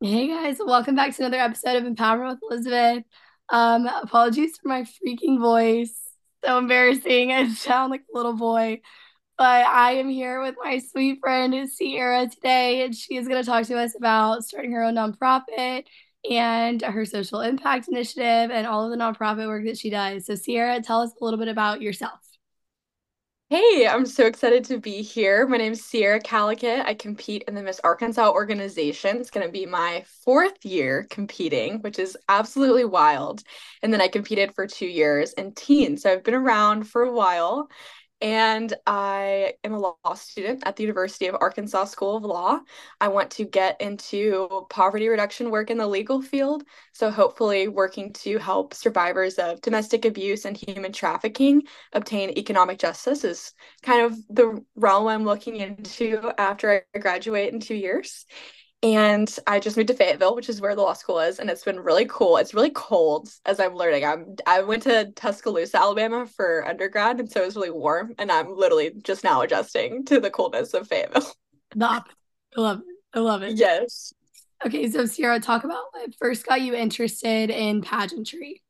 Hey guys, welcome back to another episode of Empowerment with Elizabeth. Apologies for my freaking voice. So embarrassing. I sound like a little boy. But I am here with my sweet friend Ciara today, and she is going to talk to us about starting her own nonprofit and her social impact initiative and all of the nonprofit work that she does. So Ciara, tell us a little bit about yourself. Hey, I'm so excited to be here. My name is Ciara Callicott. I compete in the Miss Arkansas organization. It's going to be my fourth year competing, which is absolutely wild. And then I competed for 2 years in teens. So I've been around for a while. And I am a law student at the University of Arkansas School of Law. I want to get into poverty reduction work in the legal field, so hopefully working to help survivors of domestic abuse and human trafficking obtain economic justice is kind of the realm I'm looking into after I graduate in 2 years. And I just moved to Fayetteville, which is where the law school is, and it's been really cool. It's really cold, as I'm learning. I went to Tuscaloosa, Alabama for undergrad, and so it was really warm, and I'm literally just now adjusting to the coolness of Fayetteville. I love it. I love it. Yes. Okay, so Ciara, talk about what first got you interested in pageantry.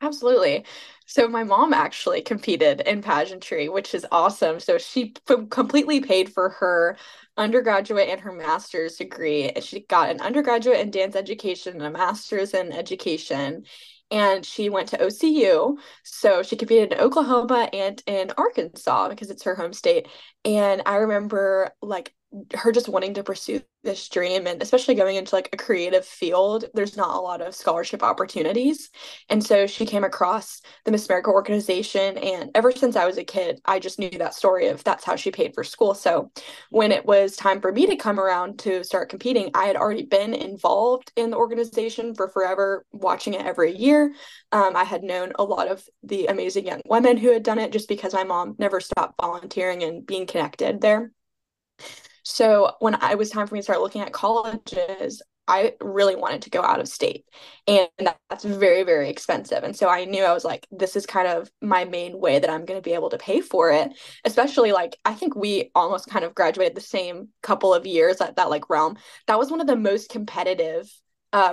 Absolutely. So my mom actually competed in pageantry, which is awesome. So she completely paid for her undergraduate and her master's degree. She got an undergraduate in dance education and a master's in education. And she went to OCU. So she competed in Oklahoma and in Arkansas because it's her home state. And I remember her just wanting to pursue this dream, and especially going into a creative field, there's not a lot of scholarship opportunities. And so she came across the Miss America organization. And ever since I was a kid, I just knew that story of that's how she paid for school. So when it was time for me to come around to start competing, I had already been involved in the organization for forever, watching it every year. I had known a lot of the amazing young women who had done it just because my mom never stopped volunteering and being connected there. So when it was time for me to start looking at colleges, I really wanted to go out of state, and that's very, very expensive. And so I knew, I was like, this is kind of my main way that I'm going to be able to pay for it, especially I think we almost kind of graduated the same couple of years at that realm. That was one of the most competitive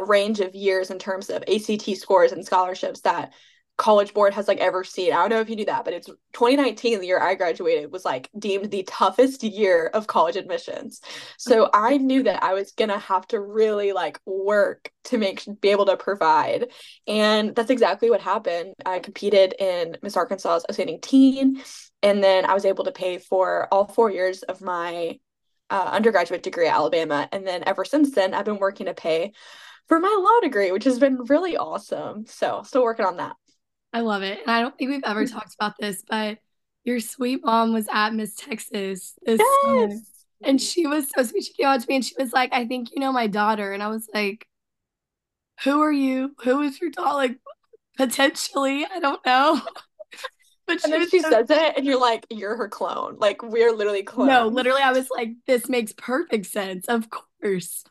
range of years in terms of ACT scores and scholarships that College Board has ever seen. I don't know if you knew that, but it's 2019, the year I graduated, was deemed the toughest year of college admissions. So I knew that I was gonna have to really work to be able to provide, and that's exactly what happened. I competed in Miss Arkansas's Outstanding Teen, and then I was able to pay for all 4 years of my undergraduate degree at Alabama, and then ever since then I've been working to pay for my law degree, which has been really awesome. So still working on that. I love it. And I don't think we've ever talked about this, but your sweet mom was at Miss Texas this summer. And she was so sweet. She came out to me and she was like, I think you know my daughter. And I was like, who are you? Who is your daughter? Potentially, I don't know. But and then she says it and you're like, you're her clone. We're literally clones. No, literally, I was like, this makes perfect sense. Of course.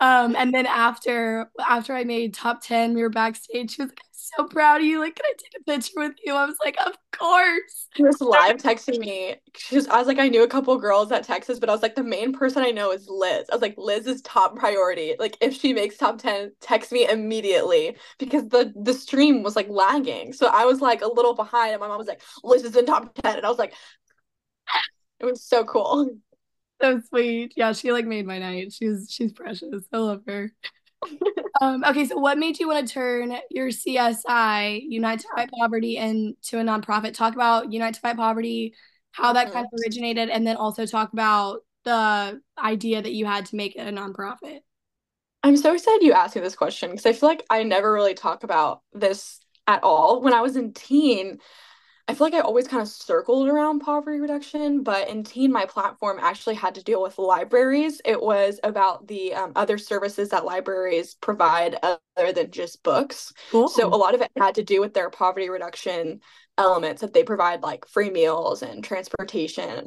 And then after I made top 10, we were backstage. She was like, I'm so proud of you. Can I take a picture with you? I was like, of course. She was live texting me. I was like, I knew a couple girls at Texas, but I was like, the main person I know is Liz. I was like, Liz is top priority. If she makes top 10, text me immediately, because the stream was lagging. So I was a little behind, and my mom was like, Liz is in top 10. And I was like, it was so cool. So sweet. Yeah, she made my night. She's precious. I love her. Okay, so what made you want to turn your CSI, Unite to Fight Poverty, into a nonprofit? Talk about Unite to Fight Poverty, how that kind of originated, and then also talk about the idea that you had to make it a nonprofit. I'm so excited you asked me this question, because I feel like I never really talk about this at all. When I was in teen, I feel like I always kind of circled around poverty reduction, but in teen, my platform actually had to deal with libraries. It was about the other services that libraries provide other than just books. Cool. So a lot of it had to do with their poverty reduction elements that they provide, free meals and transportation.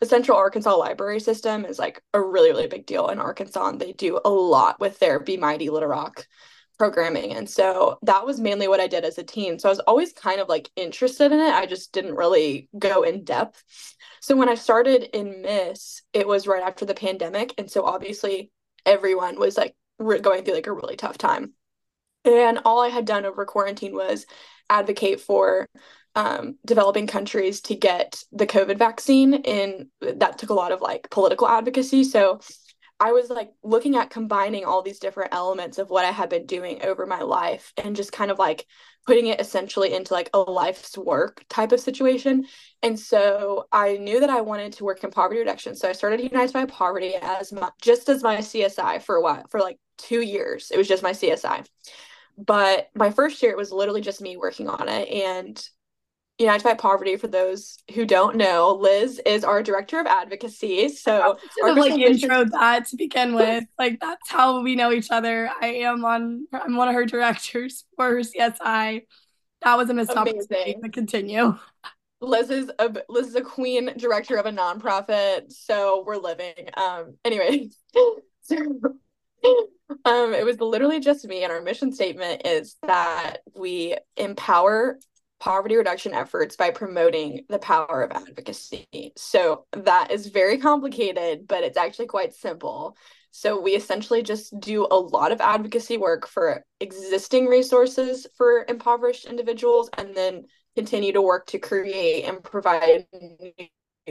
The Central Arkansas Library System is a really, really big deal in Arkansas, and they do a lot with their Be Mighty Little Rock programming. And so that was mainly what I did as a teen. So I was always kind of interested in it. I just didn't really go in depth. So when I started in Miss, it was right after the pandemic. And so obviously everyone was going through like a really tough time. And all I had done over quarantine was advocate for developing countries to get the COVID vaccine, and that took a lot of like political advocacy. So I was like looking at combining all these different elements of what I had been doing over my life and just kind of like putting it essentially into like a life's work type of situation. And so I knew that I wanted to work in poverty reduction. So I started Unite to Fight Poverty as my, just as my CSI for a while, for like 2 years. It was just my CSI. But my first year, it was literally just me working on it. And Unite to Fight Poverty, for those who don't know, Liz is our director of advocacy. So I like intro that to begin with. Like that's how we know each other. I'm one of her directors for her CSI. That was a missed opportunity to continue. Liz is a queen director of a nonprofit, so we're living. Anyway. It was literally just me, and our mission statement is that we empower poverty reduction efforts by promoting the power of advocacy. So that is very complicated, but it's actually quite simple. So we essentially just do a lot of advocacy work for existing resources for impoverished individuals, and then continue to work to create and provide new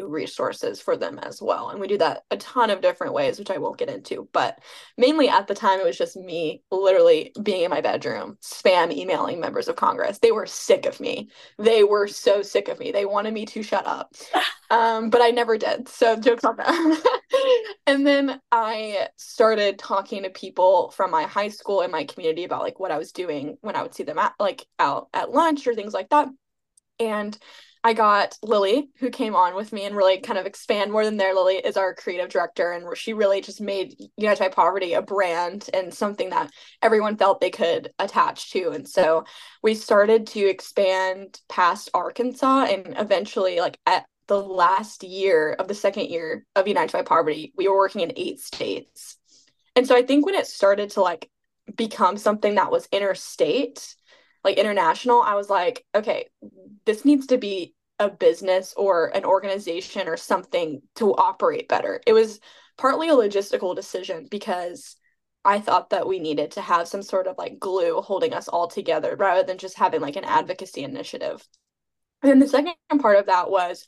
resources for them as well. And we do that a ton of different ways, which I won't get into, but mainly at the time it was just me literally being in my bedroom spam emailing members of Congress. They were sick of me. They were so sick of me. They wanted me to shut up, but I never did, so jokes on them. And then I started talking to people from my high school and my community about like what I was doing when I would see them at like out at lunch or things like that. And I got Lily, who came on with me and really kind of expand more than there. Lily is our creative director, and she really just made Unite to Fight Poverty a brand and something that everyone felt they could attach to. And so we started to expand past Arkansas, and eventually like at the last year of the second year of Unite to Fight Poverty, we were working in 8 states. And so I think when it started to like become something that was interstate, like international, I was like, okay, this needs to be a business or an organization or something to operate better. It was partly a logistical decision because I thought that we needed to have some sort of like glue holding us all together rather than just having like an advocacy initiative. And then the second part of that was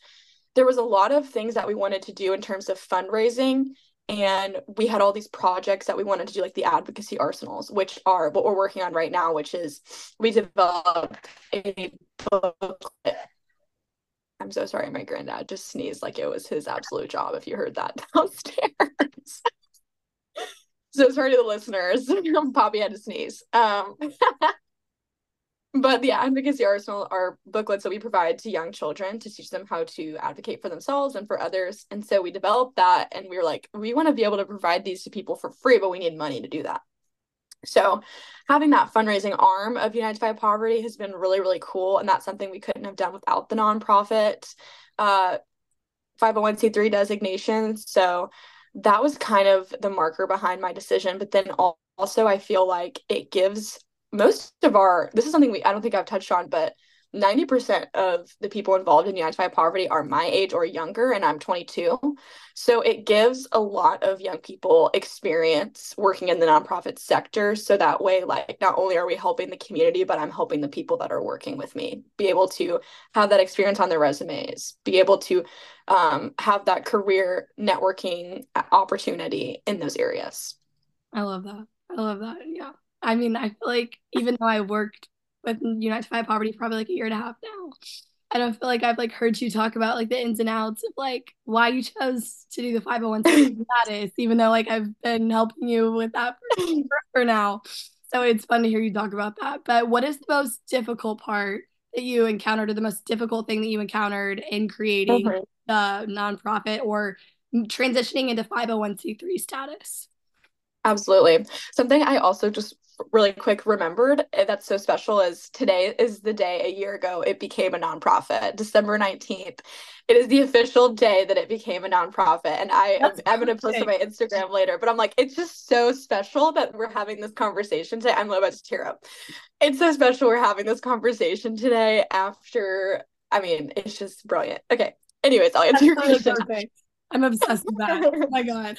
there was a lot of things that we wanted to do in terms of fundraising, and we had all these projects that we wanted to do, like the advocacy arsenals, which are what we're working on right now, which is we developed a booklet. I'm so sorry, my granddad just sneezed like it was his absolute job if you heard that downstairs. So sorry to the listeners, Poppy had to sneeze. But the advocacy arsenal are booklets that we provide to young children to teach them how to advocate for themselves and for others. And so we developed that, and we were like, we want to be able to provide these to people for free, but we need money to do that. So having that fundraising arm of Unite to Fight Poverty has been really, really cool. And that's something we couldn't have done without the nonprofit 501(c)(3) designation. So that was kind of the marker behind my decision. But then also I feel like it gives most of our, this is something I don't think I've touched on, but 90% of the people involved in Unite to Fight Poverty are my age or younger, and I'm 22. So it gives a lot of young people experience working in the nonprofit sector. So that way, like, not only are we helping the community, but I'm helping the people that are working with me be able to have that experience on their resumes, be able to have that career networking opportunity in those areas. I love that. I love that. Yeah. I mean, I feel like even though I worked with Unite to Fight Poverty probably like a year and a half now, I don't feel like I've like heard you talk about like the ins and outs of like why you chose to do the 501(c)(3) status, even though like I've been helping you with that for now. So it's fun to hear you talk about that. But what is the most difficult part that you encountered, or the most difficult thing that you encountered in creating the nonprofit or transitioning into 501(c)(3) status? Absolutely. Something I also just really quick remembered that's so special is today is the day a year ago it became a nonprofit. December 19th. It is the official day that it became a nonprofit. And I'm going to post on my Instagram later, but I'm like, it's just so special that we're having this conversation today. I'm about to tear up. It's so special we're having this conversation today after, I mean, it's just brilliant. Okay. Anyways, I'll answer your question. I'm obsessed with that. Oh my God.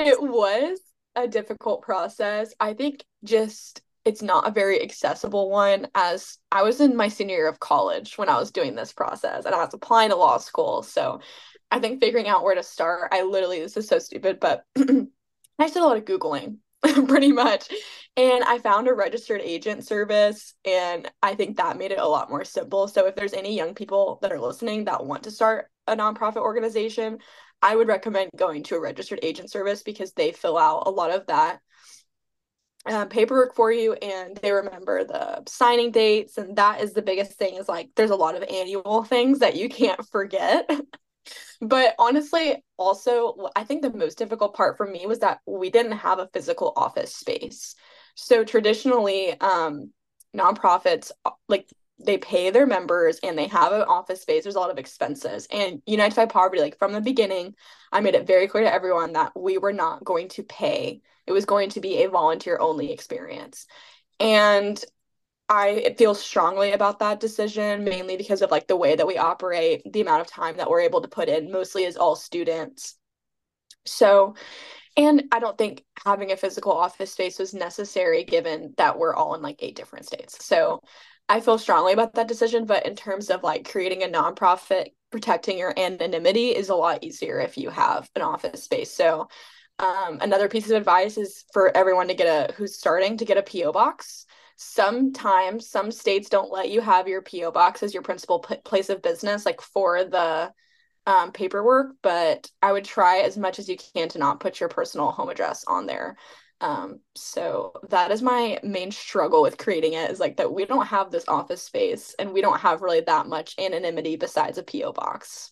It was a difficult process. I think just it's not a very accessible one, as I was in my senior year of college when I was doing this process and I was applying to law school. So I think figuring out where to start, I literally, this is so stupid, but I did a lot of Googling pretty much. And I found a registered agent service, and I think that made it a lot more simple. So if there's any young people that are listening that want to start a nonprofit organization, I would recommend going to a registered agent service, because they fill out a lot of that paperwork for you, and they remember the signing dates. And that is the biggest thing, is like there's a lot of annual things that you can't forget. But honestly, also, I think the most difficult part for me was that we didn't have a physical office space. So traditionally, nonprofits, like, they pay their members and they have an office space. There's a lot of expenses. And Unite to Fight Poverty, like, from the beginning, I made it very clear to everyone that we were not going to pay. It was going to be a volunteer-only experience. And I feel strongly about that decision, mainly because of, like, the way that we operate, the amount of time that we're able to put in, mostly is all students. So, and I don't think having a physical office space was necessary, given that we're all in, like, 8 different states. So I feel strongly about that decision, but in terms of, like, creating a nonprofit, protecting your anonymity is a lot easier if you have an office space. So another piece of advice is for everyone to get who's starting to get a P.O. box. Sometimes some states don't let you have your P.O. box as your principal place of business, like, for the paperwork, but I would try as much as you can to not put your personal home address on there. So that is my main struggle with creating it, is like that we don't have this office space and we don't have really that much anonymity besides a P.O. box.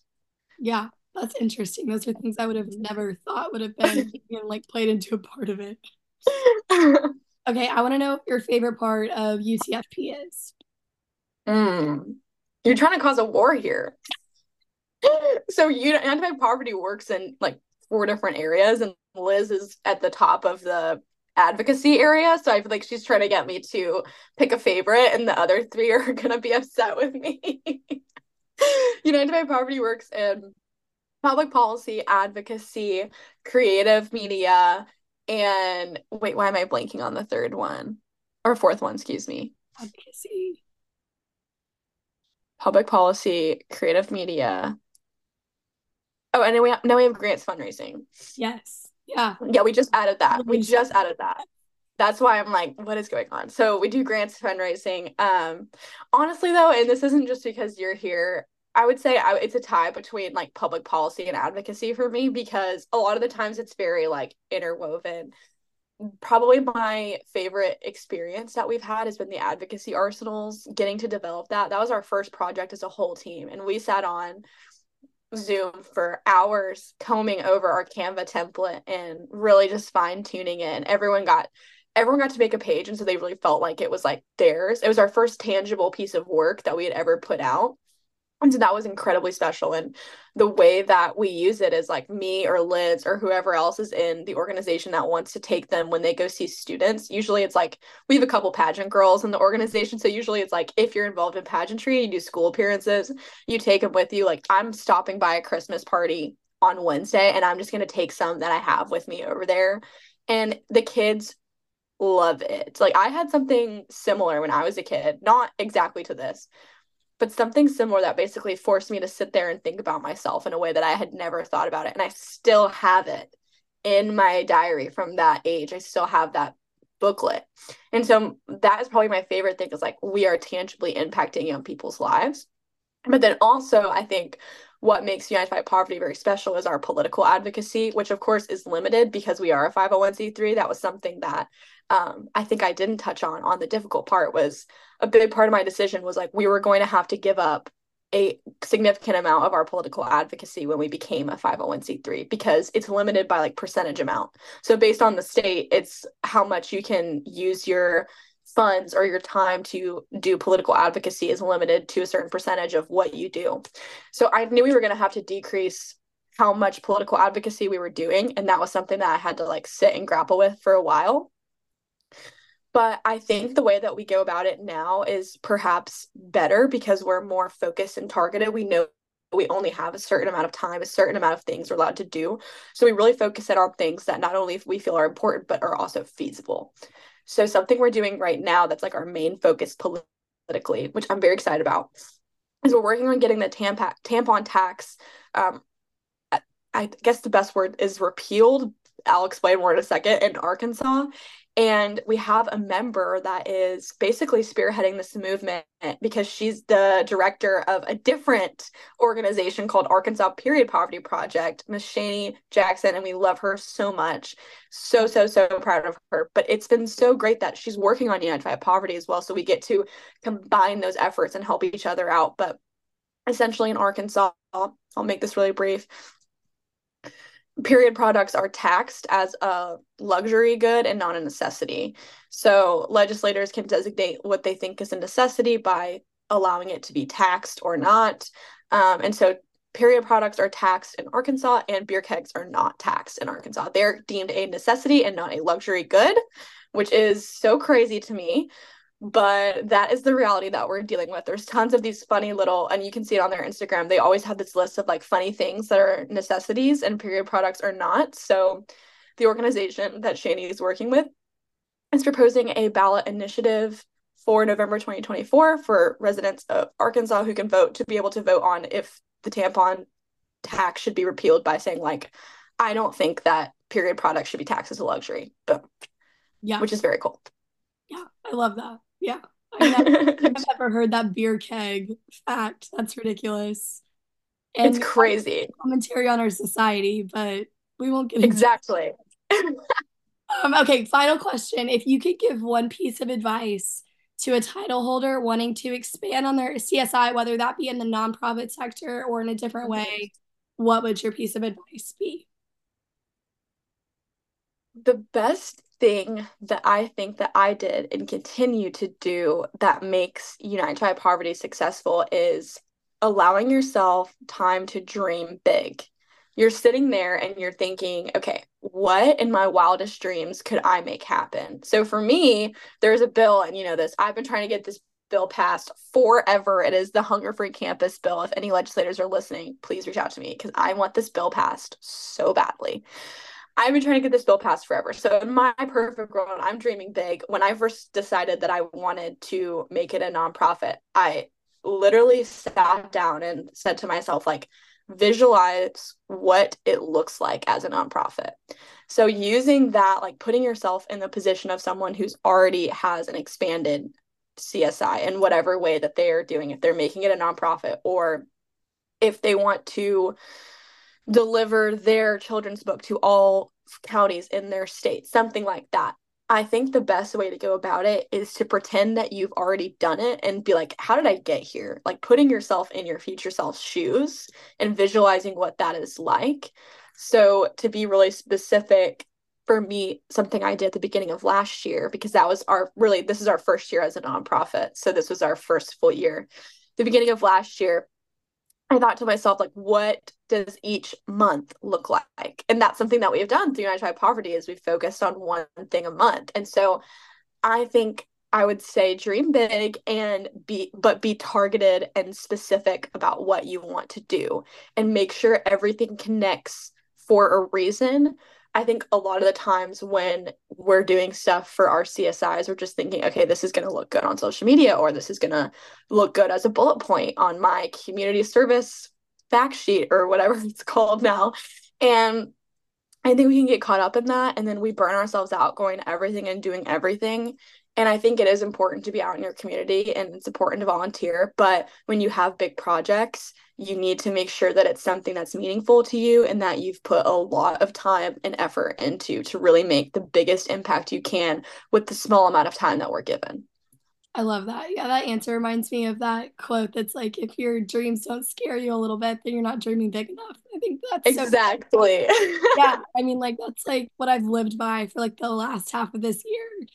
Yeah, that's interesting. Those are things I would have never thought would have been like played into a part of it. Okay, I want to know what your favorite part of UTFP is. You're trying to cause a war here. So Unite to Fight Poverty works in, like, 4 different areas, and Liz is at the top of the advocacy area. So I feel like she's trying to get me to pick a favorite, and the other 3 are going to be upset with me. Unite to Fight Poverty works in public policy, advocacy, creative media, and wait, why am I blanking on the 3rd one? Or 4th one, excuse me. Advocacy. Public policy, creative media. Oh, and now we have grants fundraising. Yes. Yeah. Yeah, we just added that. We just added that. That's why I'm like, what is going on? So we do grants fundraising. Honestly, though, and this isn't just because you're here, I would say it's a tie between, like, public policy and advocacy for me, because a lot of the times it's very, like, interwoven. Probably my favorite experience that we've had has been the advocacy arsenals, getting to develop that. That was our first project as a whole team. And we sat on Zoom for hours combing over our Canva template and really just fine tuning it. And everyone got to make a page. And so they really felt like it was, like, theirs. It was our first tangible piece of work that we had ever put out. And so that was incredibly special. And the way that we use it is, like, me or Liz or whoever else is in the organization that wants to take them when they go see students. Usually it's like, we have a couple pageant girls in the organization. So usually it's like, if you're involved in pageantry, you do school appearances, you take them with you. Like, I'm stopping by a Christmas party on Wednesday, and I'm just going to take some that I have with me over there. And the kids love it. Like, I had something similar when I was a kid, not exactly to this, but something similar that basically forced me to sit there and think about myself in a way that I had never thought about it. And I still have it in my diary from that age. I still have that booklet. And so that is probably my favorite thing, is, like, we are tangibly impacting young people's lives. But then also, I think what makes Unite to Fight Poverty very special is our political advocacy, which of course is limited because we are a 501(c)(3). That was something that I think I didn't touch on the difficult part. Was a big part of my decision was, like, we were going to have to give up a significant amount of our political advocacy when we became a 501(c)(3), because it's limited by, like, percentage amount. So based on the state, it's how much you can use your funds or your time to do political advocacy is limited to a certain percentage of what you do. So I knew we were going to have to decrease how much political advocacy we were doing. And that was something that I had to, like, sit and grapple with for a while. But I think the way that we go about it now is perhaps better, because we're more focused and targeted. We know we only have a certain amount of time, a certain amount of things we're allowed to do. So we really focus in on things that not only we feel are important, but are also feasible. So something we're doing right now that's like our main focus politically, which I'm very excited about, is we're working on getting the tampon tax, I guess the best word is repealed. I'll explain more in a second, in Arkansas. And we have a member that is basically spearheading this movement because she's the director of a different organization called Arkansas Period Poverty Project, Miss Shani Jackson, and we love her so much. So, so, so proud of her. But it's been so great that she's working on Unite to Fight Poverty as well, so we get to combine those efforts and help each other out. But essentially in Arkansas, I'll make this really brief, period products are taxed as a luxury good and not a necessity. So legislators can designate what they think is a necessity by allowing it to be taxed or not. And so period products are taxed in Arkansas and beer kegs are not taxed in Arkansas. They're deemed a necessity and not a luxury good, which is so crazy to me. But that is the reality that we're dealing with. There's tons of these funny little, and you can see it on their Instagram, they always have this list of like funny things that are necessities and period products are not. So the organization that Shani is working with is proposing a ballot initiative for November 2024 for residents of Arkansas who can vote to be able to vote on if the tampon tax should be repealed by saying like, I don't think that period products should be taxed as a luxury. Boom. Yeah. Which is very cool. Yeah, I love that. Yeah, I've never heard that beer keg fact. That's ridiculous. And it's crazy commentary on our society, but we won't get into exactly. Okay, final question: if you could give one piece of advice to a title holder wanting to expand on their CSI, whether that be in the nonprofit sector or in a different way, what would your piece of advice be? The best thing that I think that I did and continue to do that makes Unite to Fight Poverty successful is allowing yourself time to dream big. You're sitting there and you're thinking, okay, what in my wildest dreams could I make happen? So for me, there's a bill, and you know this, I've been trying to get this bill passed forever. It is the Hunger-Free Campus bill. If any legislators are listening, please reach out to me because I want this bill passed so badly. I've been trying to get this bill passed forever. So in my perfect world, I'm dreaming big. When I first decided that I wanted to make it a nonprofit, I literally sat down and said to myself, like, visualize what it looks like as a nonprofit. So using that, like putting yourself in the position of someone who's already has an expanded CSI in whatever way that they are doing, if they're making it a nonprofit or if they want to deliver their children's book to all counties in their state, something like that. I think the best way to go about it is to pretend that you've already done it and be like, how did I get here? Like putting yourself in your future self's shoes and visualizing what that is like. So to be really specific, for me, something I did at the beginning of last year, because that was this is our first year as a nonprofit. So this was our first full year. The beginning of last year, I thought to myself, like, what does each month look like? And that's something that we have done through Unite to Fight Poverty is we focused on one thing a month. And so I think I would say dream big and be targeted and specific about what you want to do and make sure everything connects for a reason. I think a lot of the times when we're doing stuff for our CSIs, we're just thinking, okay, this is going to look good on social media, or this is going to look good as a bullet point on my community service fact sheet or whatever it's called now. And I think we can get caught up in that. And then we burn ourselves out going to everything and doing everything. And I think it is important to be out in your community and it's important to volunteer. But when you have big projects, you need to make sure that it's something that's meaningful to you and that you've put a lot of time and effort into to really make the biggest impact you can with the small amount of time that we're given. I love that. Yeah, that answer reminds me of that quote that's like, if your dreams don't scare you a little bit, then you're not dreaming big enough. I think that's exactly. So yeah, I mean, like, that's like what I've lived by for like the last half of this year.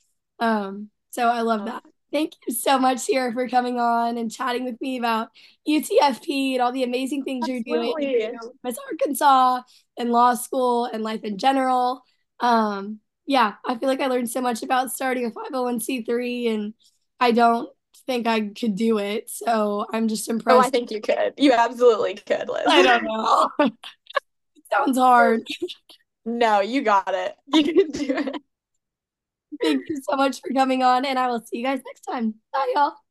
So I love that. Thank you so much, Ciara, for coming on and chatting with me about UTFP and all the amazing things you're doing, Miss Arkansas and law school and life in general. Yeah, I feel like I learned so much about starting a 501(c)(3), and I don't think I could do it, so I'm just impressed. Oh, I think you could. You absolutely could, Liz. I don't know. It sounds hard. No, you got it. You can do it. Thank you so much for coming on, and I will see you guys next time. Bye, y'all.